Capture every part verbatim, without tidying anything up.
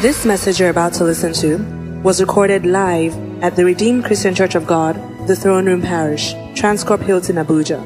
This message you're about to listen to was recorded live at the Redeemed Christian Church of God, the Throne Room Parish, Transcorp Hilton Abuja.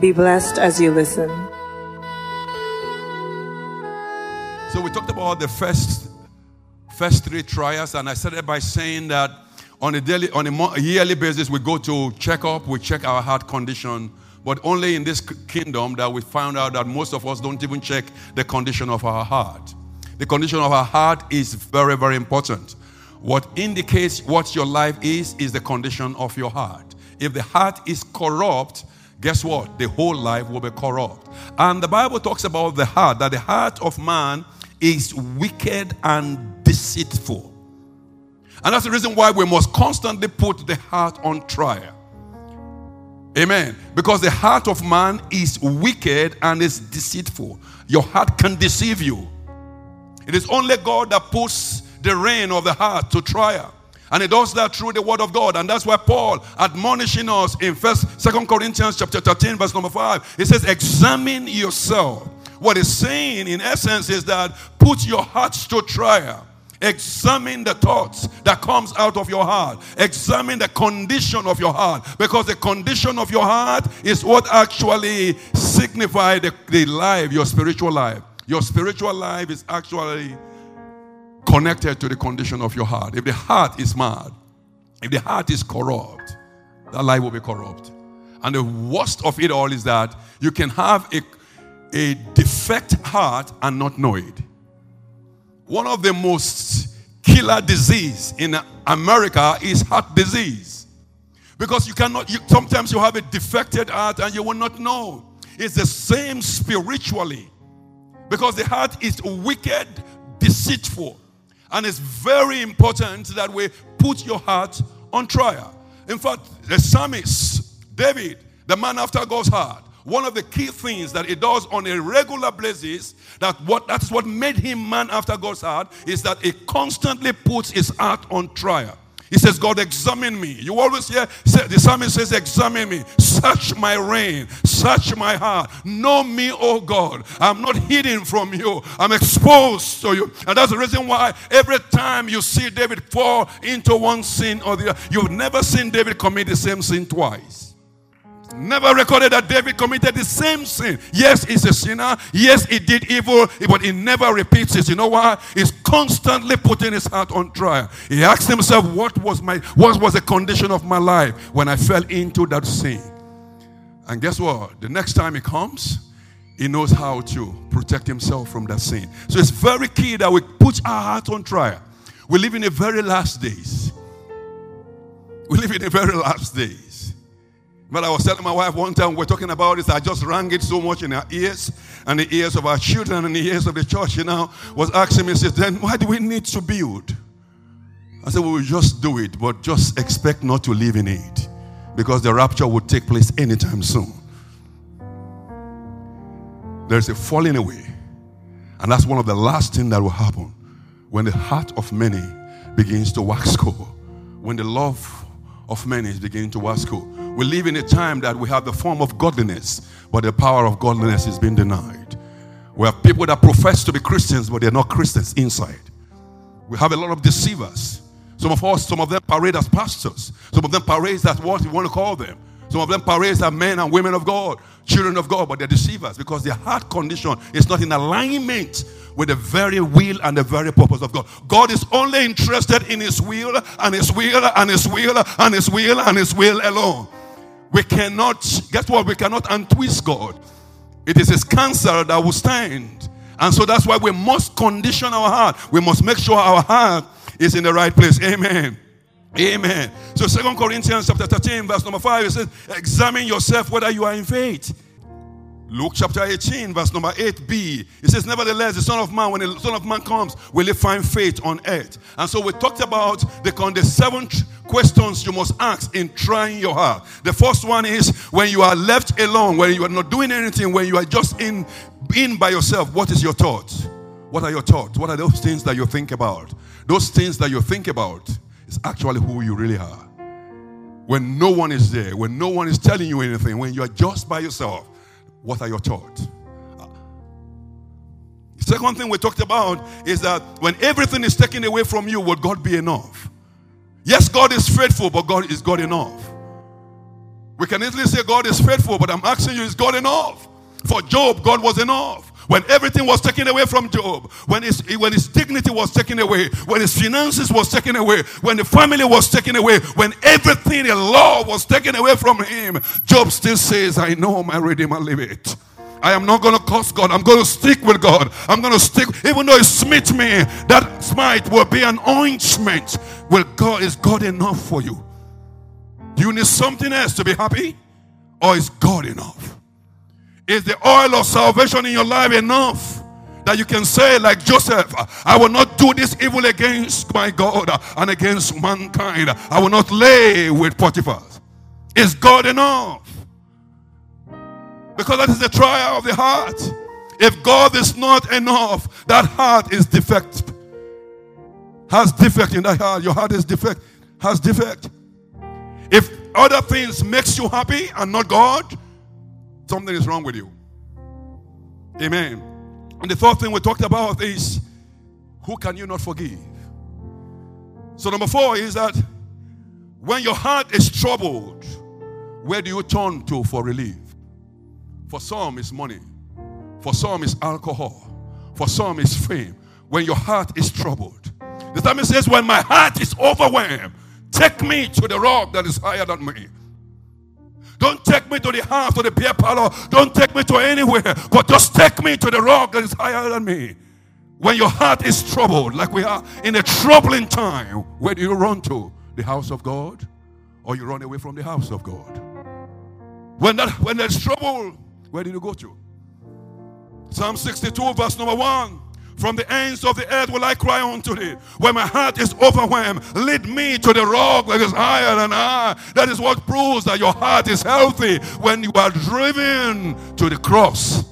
Be blessed as you listen. So we talked about the first, first three trials, and I started by saying that on a daily, on a yearly basis, we go to check up, we check our heart condition. But only in this kingdom that we found out that most of us don't even check the condition of our heart. The condition of our heart is very, very important. What indicates what your life is, is the condition of your heart. If the heart is corrupt, guess what? The whole life will be corrupt. And the Bible talks about the heart, that the heart of man is wicked and deceitful. And that's the reason why we must constantly put the heart on trial. Amen. Because the heart of man is wicked and is deceitful. Your heart can deceive you. It is only God that puts the reign of the heart to trial. And it does that through the word of God. And that's why Paul admonishing us in First, Second Corinthians chapter thirteen, verse number five. It says, examine yourself. What it's saying in essence is that put your hearts to trial. Examine the thoughts that comes out of your heart. Examine the condition of your heart. Because the condition of your heart is what actually signifies the, the life, your spiritual life. Your spiritual life is actually connected to the condition of your heart. If the heart is mad, if the heart is corrupt, that life will be corrupt. And the worst of it all is that you can have a, a defect heart and not know it. One of the most killer disease in America is heart disease. Because you cannot, you, sometimes you have a defected heart and you will not know. It's the same spiritually. Because the heart is wicked, deceitful. And it's very important that we put your heart on trial. In fact, the psalmist, David, the man after God's heart, one of the key things that he does on a regular basis, that what that's what made him man after God's heart, is that he constantly puts his heart on trial. He says, God, examine me. You always hear, the psalmist says, examine me. Search my rein. Search my heart. Know me, oh God. I'm not hidden from you. I'm exposed to you. And that's the reason why every time you see David fall into one sin or the other, you've never seen David commit the same sin twice. Never recorded that David committed the same sin. Yes, he's a sinner. Yes, he did evil, but he never repeats it. You know why? He's constantly putting his heart on trial. He asks himself, what was my, what was the condition of my life when I fell into that sin? And guess what? The next time he comes, he knows how to protect himself from that sin. So it's very key that we put our heart on trial. We live in the very last days. We live in the very last days. But I was telling my wife one time, we we're talking about this, I just rang it so much in our ears, and the ears of our children, and the ears of the church, you know, was asking me, says, then why do we need to build? I said, well, we'll just do it, but just expect not to live in it, because the rapture will take place anytime soon. There's a falling away, and that's one of the last things that will happen, when the heart of many begins to wax cold, when the love of many is beginning to wax cold. We live in a time that we have the form of godliness, but the power of godliness is being denied. We have people that profess to be Christians, but they're not Christians inside. We have a lot of deceivers. Some of us, some of them parade as pastors. Some of them parade as what we want to call them. Some of them parade as men and women of God, children of God, but they're deceivers because their heart condition is not in alignment with the very will and the very purpose of God. God is only interested in His will and His will and His will and His will and His will alone. We cannot, guess what? We cannot untwist God. It is His counsel that will stand. And so that's why we must condition our heart. We must make sure our heart is in the right place. Amen. Amen. So Second Corinthians chapter thirteen, verse number five, it says, examine yourself whether you are in faith. Luke chapter eighteen, verse number eight b. It says, nevertheless, the Son of Man, when the Son of Man comes, will He find faith on earth? And so we talked about the, the seven questions you must ask in trying your heart. The first one is, when you are left alone, when you are not doing anything, when you are just in, in by yourself, what is your thought? What are your thoughts? What are those things that you think about? Those things that you think about is actually who you really are. When no one is there, when no one is telling you anything, when you are just by yourself, what are your thoughts? Second thing we talked about is that when everything is taken away from you, would God be enough? Yes, God is faithful, but God is God enough. We can easily say God is faithful, but I'm asking you, is God enough? For Job, God was enough. When everything was taken away from Job, when his, when his dignity was taken away, when his finances was taken away, when the family was taken away, when everything, the law was taken away from him, Job still says, I know my Redeemer liveth. I am not going to curse God. I'm going to stick with God. I'm going to stick. Even though he smite me, that smite will be an ointment. Well, God, is God enough for you? Do you need something else to be happy? Or is God enough? Is the oil of salvation in your life enough that you can say, like Joseph, I will not do this evil against my God and against mankind. I will not lay with Potiphar. Is God enough? Because that is the trial of the heart. If God is not enough, that heart is defect. Has defect in that heart. Your heart is defect. Has defect. If other things makes you happy and not God, something is wrong with you. Amen. And the third thing we talked about is, who can you not forgive? So number four is that when your heart is troubled, where do you turn to for relief? For some it's money. For some it's alcohol. For some it's fame. When your heart is troubled. The psalmist says, when my heart is overwhelmed, take me to the rock that is higher than me. Don't take me to the house, to the beer parlor. Don't take me to anywhere. But just take me to the rock that is higher than me. When your heart is troubled, like we are in a troubling time, where do you run to? The house of God? Or you run away from the house of God? When that, when there's trouble, where did you go to? Psalm sixty-two, verse number one. From the ends of the earth will I cry unto thee. When my heart is overwhelmed, lead me to the rock that is higher than I. That is what proves that your heart is healthy. When you are driven to the cross,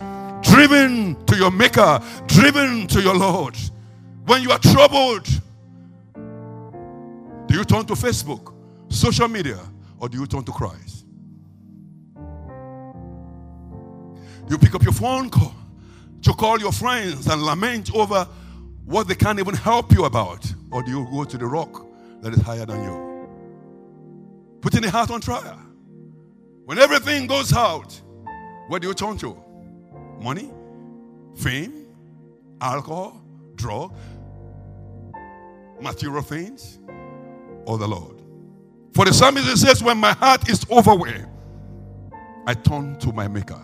driven to your Maker, driven to your Lord. When you are troubled, do you turn to Facebook, social media, or do you turn to Christ? You pick up your phone call to call your friends and lament over what they can't even help you about. Or do you go to the rock that is higher than you? Putting the heart on trial. When everything goes out, where do you turn to? Money, fame, alcohol, drug, material things, or the Lord? For the psalmist, it says, when my heart is overwhelmed, I turn to my Maker.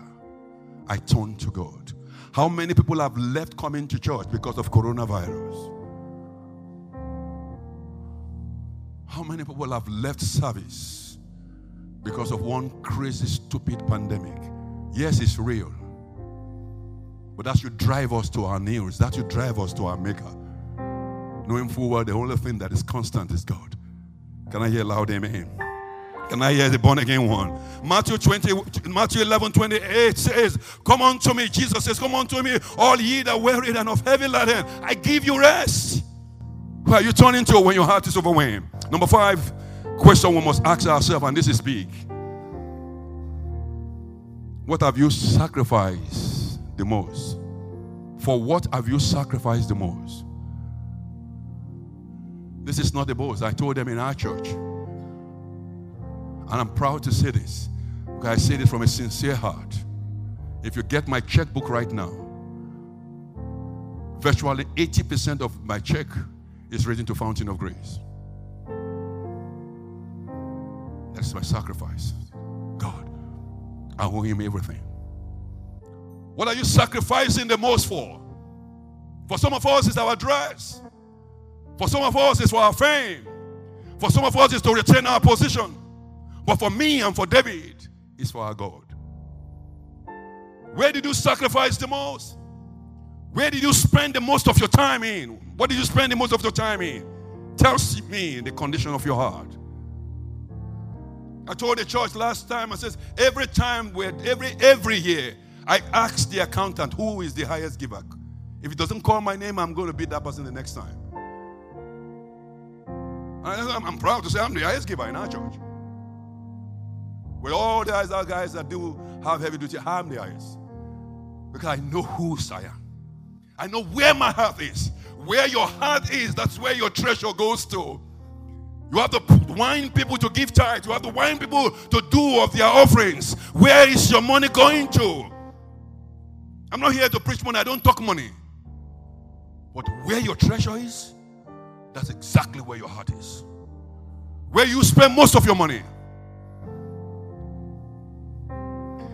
I turn to God. How many people have left coming to church because of coronavirus? How many people have left service because of one crazy, stupid pandemic? Yes, it's real. But that should drive us to our knees. That should drive us to our Maker. Knowing full well the only thing that is constant is God. Can I hear loud amen? And I hear the born again one. Matthew, twenty, Matthew eleven, twenty-eight says, come unto me. Jesus says, come unto me, all ye that weary and of heavy laden. I give you rest. Where are you turning to when your heart is overwhelmed? Number five, question we must ask ourselves, and this is big. What have you sacrificed the most? For what have you sacrificed the most? This is not the boast. I told them in our church. And I'm proud to say this, because I say this from a sincere heart. If you get my checkbook right now, virtually eighty percent of my check is written to Fountain of Grace. That's my sacrifice. God, I owe him everything. What are you sacrificing the most for? For some of us, it's our dress. For some of us, it's for our fame. For some of us, it's to retain our position. But for me and for David, it's for our God. Where did you sacrifice the most? Where did you spend the most of your time in? What did you spend the most of your time in? Tell me the condition of your heart. I told the church last time, I said, every time, every, every year, I ask the accountant, who is the highest giver? If it doesn't call my name, I'm going to beat that person the next time. I'm, I'm proud to say I'm the highest giver in our church. With all the other guys that do have heavy duty, I'm the highest. Because I know whose I am. I know where my heart is. Where your heart is, that's where your treasure goes to. You have to wine people to give tithes. You have to wine people to do of their offerings. Where is your money going to? I'm not here to preach money. I don't talk money. But where your treasure is, that's exactly where your heart is. Where you spend most of your money.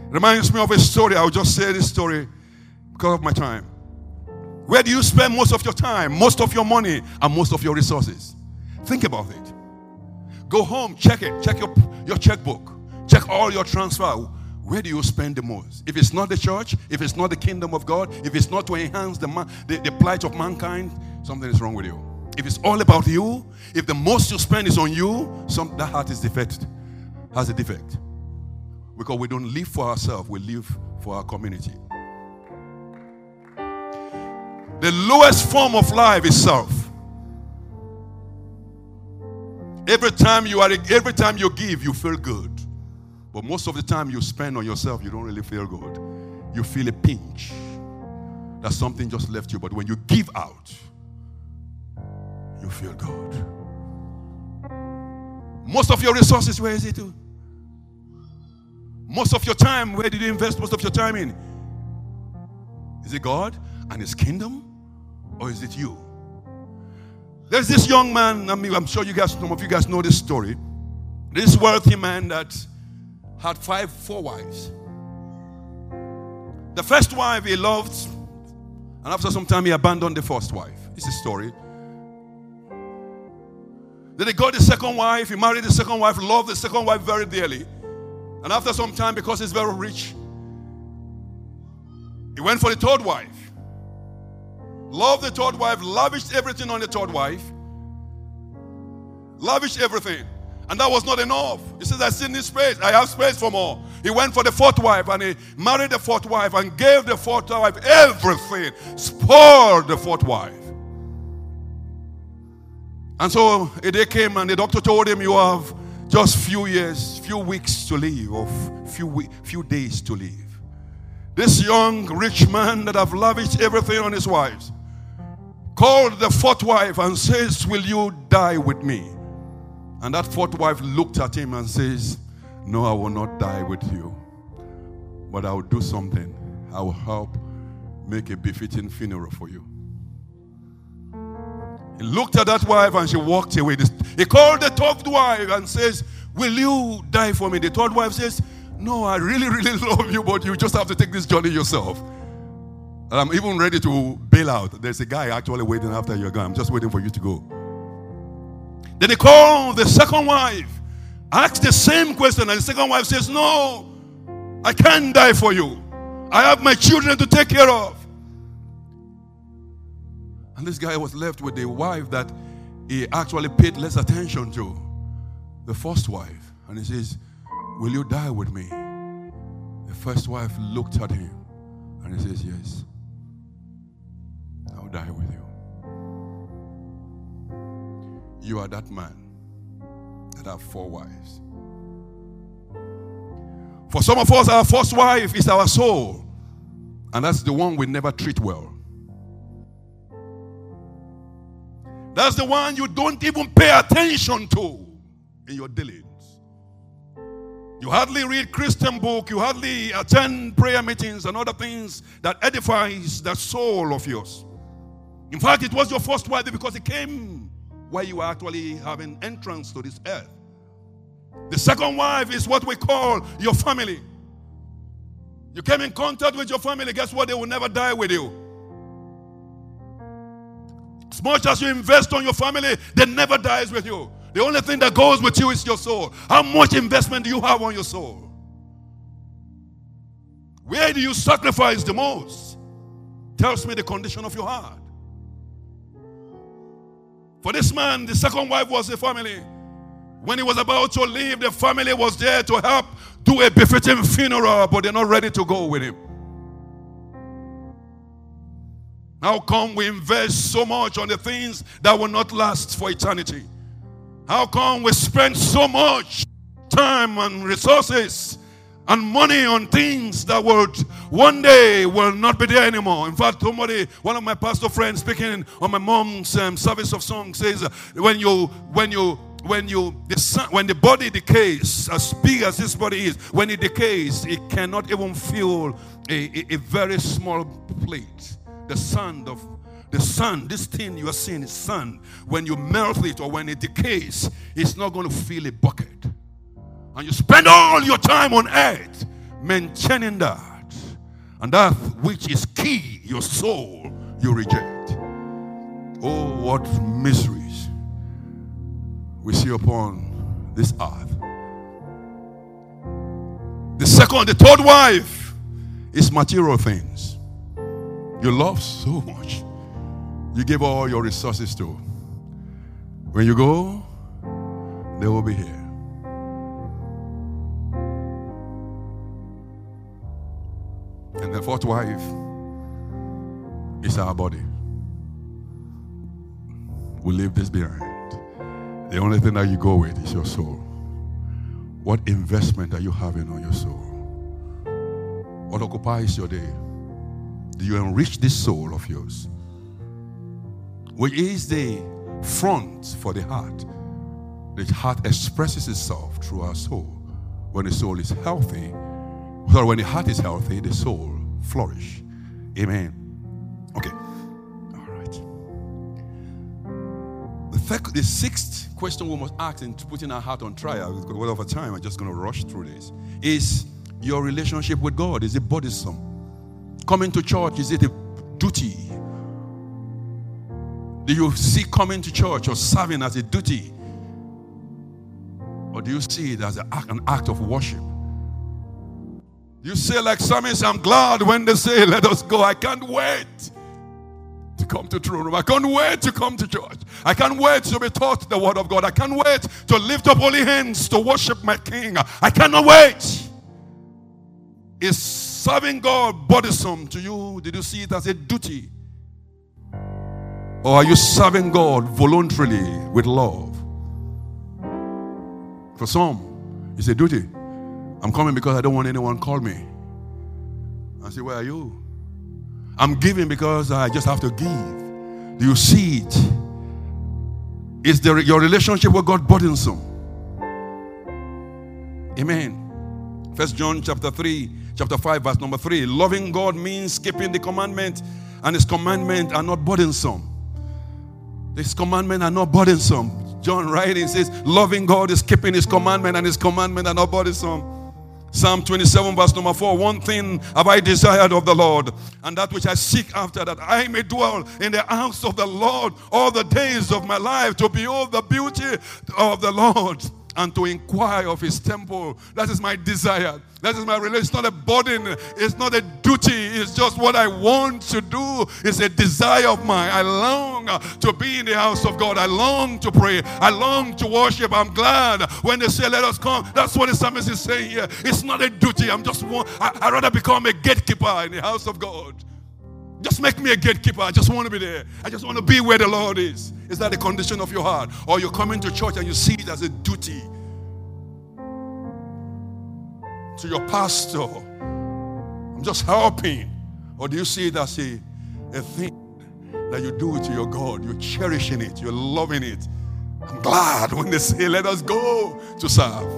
Reminds me of a story. I'll just say this story because of my time. Where do you spend most of your time, most of your money, and most of your resources? Think about it. Go home, check it. Check your, your checkbook. Check all your transfer. Where do you spend the most? If it's not the church, if it's not the kingdom of God, if it's not to enhance the, man, the, the plight of mankind, something is wrong with you. If it's all about you, if the most you spend is on you, some, that heart is defected, has a defect. Because we don't live for ourselves, we live for our community. The lowest form of life is self. Every time you are, every time you give, you feel good. But most of the time you spend on yourself, you don't really feel good. You feel a pinch that something just left you. But when you give out, you feel good. Most of your resources, where is it to? Most of your time, where did you invest most of your time in? Is it God and His kingdom? Or is it you? There's this young man, I mean, I'm sure you guys, some of you guys know this story. This wealthy man that had five, four wives. The first wife he loved, and after some time he abandoned the first wife. It's the story. Then he got the second wife, he married the second wife, loved the second wife very dearly. And after some time, because he's very rich, he went for the third wife. Loved the third wife, lavished everything on the third wife. Lavished everything. And that was not enough. He says, I still need space. I have space for more. He went for the fourth wife and he married the fourth wife and gave the fourth wife everything. Spoiled the fourth wife. And so a day came and the doctor told him, you have just few years, few weeks to live, or few we- few days to live. This young rich man that have lavished everything on his wives called the fourth wife and says, will you die with me? And that fourth wife looked at him and says, no, I will not die with you. But I will do something. I will help make a befitting funeral for you. He looked at that wife and she walked away. He called the third wife and says, will you die for me? The third wife says, no, I really, really love you, but you just have to take this journey yourself. And I'm even ready to bail out. There's a guy actually waiting after you're gone. I'm just waiting for you to go. Then he called the second wife, asked the same question, and the second wife says, no, I can't die for you. I have my children to take care of. And this guy was left with a wife that he actually paid less attention to, the first wife. And he says, will you die with me? The first wife looked at him and he says, yes, I'll die with you. You are that man that have four wives. For some of us, our first wife is our soul. And that's the one we never treat well. That's the one you don't even pay attention to in your dealings. You hardly read Christian book. You hardly attend prayer meetings and other things that edifies that soul of yours. In fact, it was your first wife because it came while you were actually having entrance to this earth. The second wife is what we call your family. You came in contact with your family. Guess what? They will never die with you. As much as you invest on your family, they never dies with you. The only thing that goes with you is your soul. How much investment do you have on your soul? Where do you sacrifice the most? Tells me the condition of your heart. For this man, the second wife was the family. When he was about to leave, the family was there to help do a befitting funeral, but they're not ready to go with him. How come we invest so much on the things that will not last for eternity? How come we spend so much time and resources and money on things that would one day will not be there anymore. In fact, somebody, one of my pastor friends speaking on my mom's um, service of song says, uh, when you, when you, when you, the, when the body decays, as big as this body is, when it decays, it cannot even fill a, a, a very small plate. The sand of The sun, this thing you are seeing is sun. When you melt it or when it decays, it's not going to fill a bucket. And you spend all your time on earth maintaining that. And that which is key, your soul, you reject. Oh, what miseries we see upon this earth. The second, the third wife is material things. You love so much. You give all your resources to. When you go, they will be here. And the fourth wife is our body. We leave this behind. The only thing that you go with is your soul. What investment are you having on your soul? What occupies your day? Do you enrich this soul of yours, which is the front for the heart? The heart expresses itself through our soul. When the soul is healthy, or when the heart is healthy, the soul flourishes. Amen. Okay. All right. The, third, the sixth question we must ask in putting our heart on trial, well, over time, I'm just going to rush through this, is your relationship with God. Is it burdensome? Coming to church, is it a duty? Do you see coming to church or serving as a duty? Or do you see it as an act, an act of worship? You say like psalmist, I'm glad when they say, let us go. I can't wait to come to Throne Room. I can't wait to come to church. I can't wait to be taught the word of God. I can't wait to lift up holy hands to worship my King. I cannot wait. Is serving God burdensome to you? Did you see it as a duty? Or are you serving God voluntarily with love? For some, it's a duty. I'm coming because I don't want anyone to call me. I say, where are you? I'm giving because I just have to give. Do you see it? Is there, your relationship with God burdensome? Amen. First John chapter three, chapter five, verse number three. Loving God means keeping the commandment, and his commandments are not burdensome. His commandments are not burdensome. John writing says, loving God is keeping his commandment, and his commandments are not burdensome. Psalm twenty-seven, verse number four. One thing have I desired of the Lord, and that which I seek after, that I may dwell in the house of the Lord all the days of my life, to behold the beauty of the Lord and to inquire of his temple. That is my desire. That is my relation. It's not a burden. It's not a duty. It's just what I want to do. It's a desire of mine. I long to be in the house of God. I long to pray. I long to worship. I'm glad when they say, let us come. That's what the psalmist is saying here. It's not a duty. I'm just one. I, I'd rather become a gatekeeper in the house of God. Just make me a gatekeeper. I just want to be there. I just want to be where the Lord is. Is that the condition of your heart? Or you're coming to church and you see it as a duty to your pastor. I'm just helping. Or do you see it as a, a thing that you do to your God? You're cherishing it. You're loving it. I'm glad when they say, let us go to serve.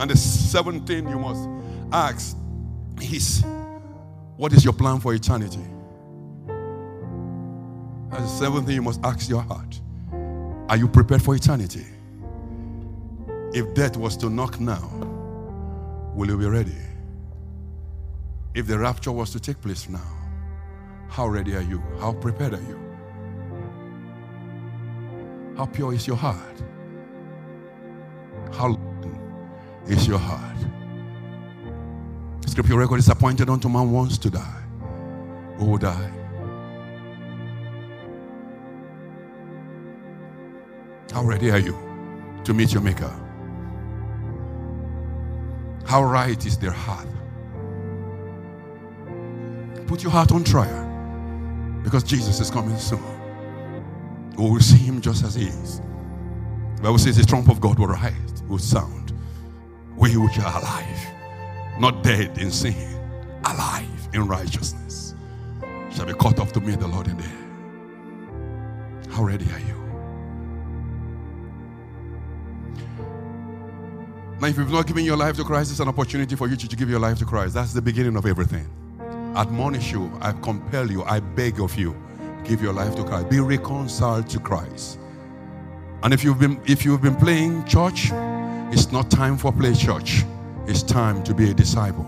And the seventh thing you must ask is, what is your plan for eternity? That's the seventh thing you must ask your heart. Are you prepared for eternity? If death was to knock now, will you be ready? If the rapture was to take place now, how ready are you? How prepared are you? How pure is your heart? How is your heart? The scripture record is appointed unto man once to die. Who will die? How ready are you to meet your Maker? How right is their heart? Put your heart on trial, because Jesus is coming soon. We will see him just as he is. The Bible says the trump of God will rise, will sound. We which are alive not dead in sin, alive in righteousness, shall be caught up to meet the Lord in the air. How ready are you? Now, if you've not given your life to Christ, it's an opportunity for you to give your life to Christ. That's the beginning of everything. I admonish you, I compel you, I beg of you, give your life to Christ. Be reconciled to Christ. And if you've been if you've been playing church, it's not time for play church. It's time to be a disciple.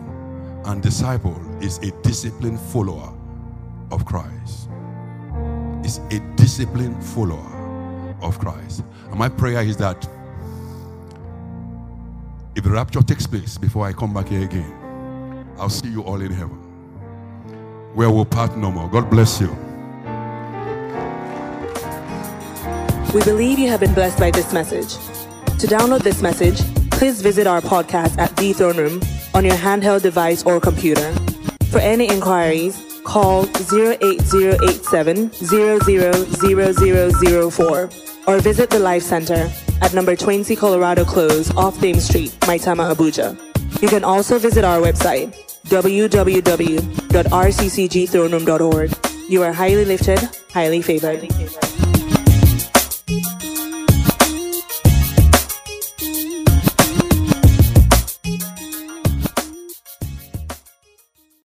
And disciple is a disciplined follower of Christ. It's a disciplined follower of Christ. And my prayer is that if the rapture takes place before I come back here again, I'll see you all in heaven, where we'll part no more. God bless you. We believe you have been blessed by this message. To download this message, please visit our podcast at The Throne Room on your handheld device or computer. For any inquiries, call zero eight zero eight seven zero zero zero zero zero four or visit the Life Center at number twenty Colorado Close off Thames Street, Maitama, Abuja. You can also visit our website, w w w dot r c c g throne room dot org. You are highly lifted, highly favored.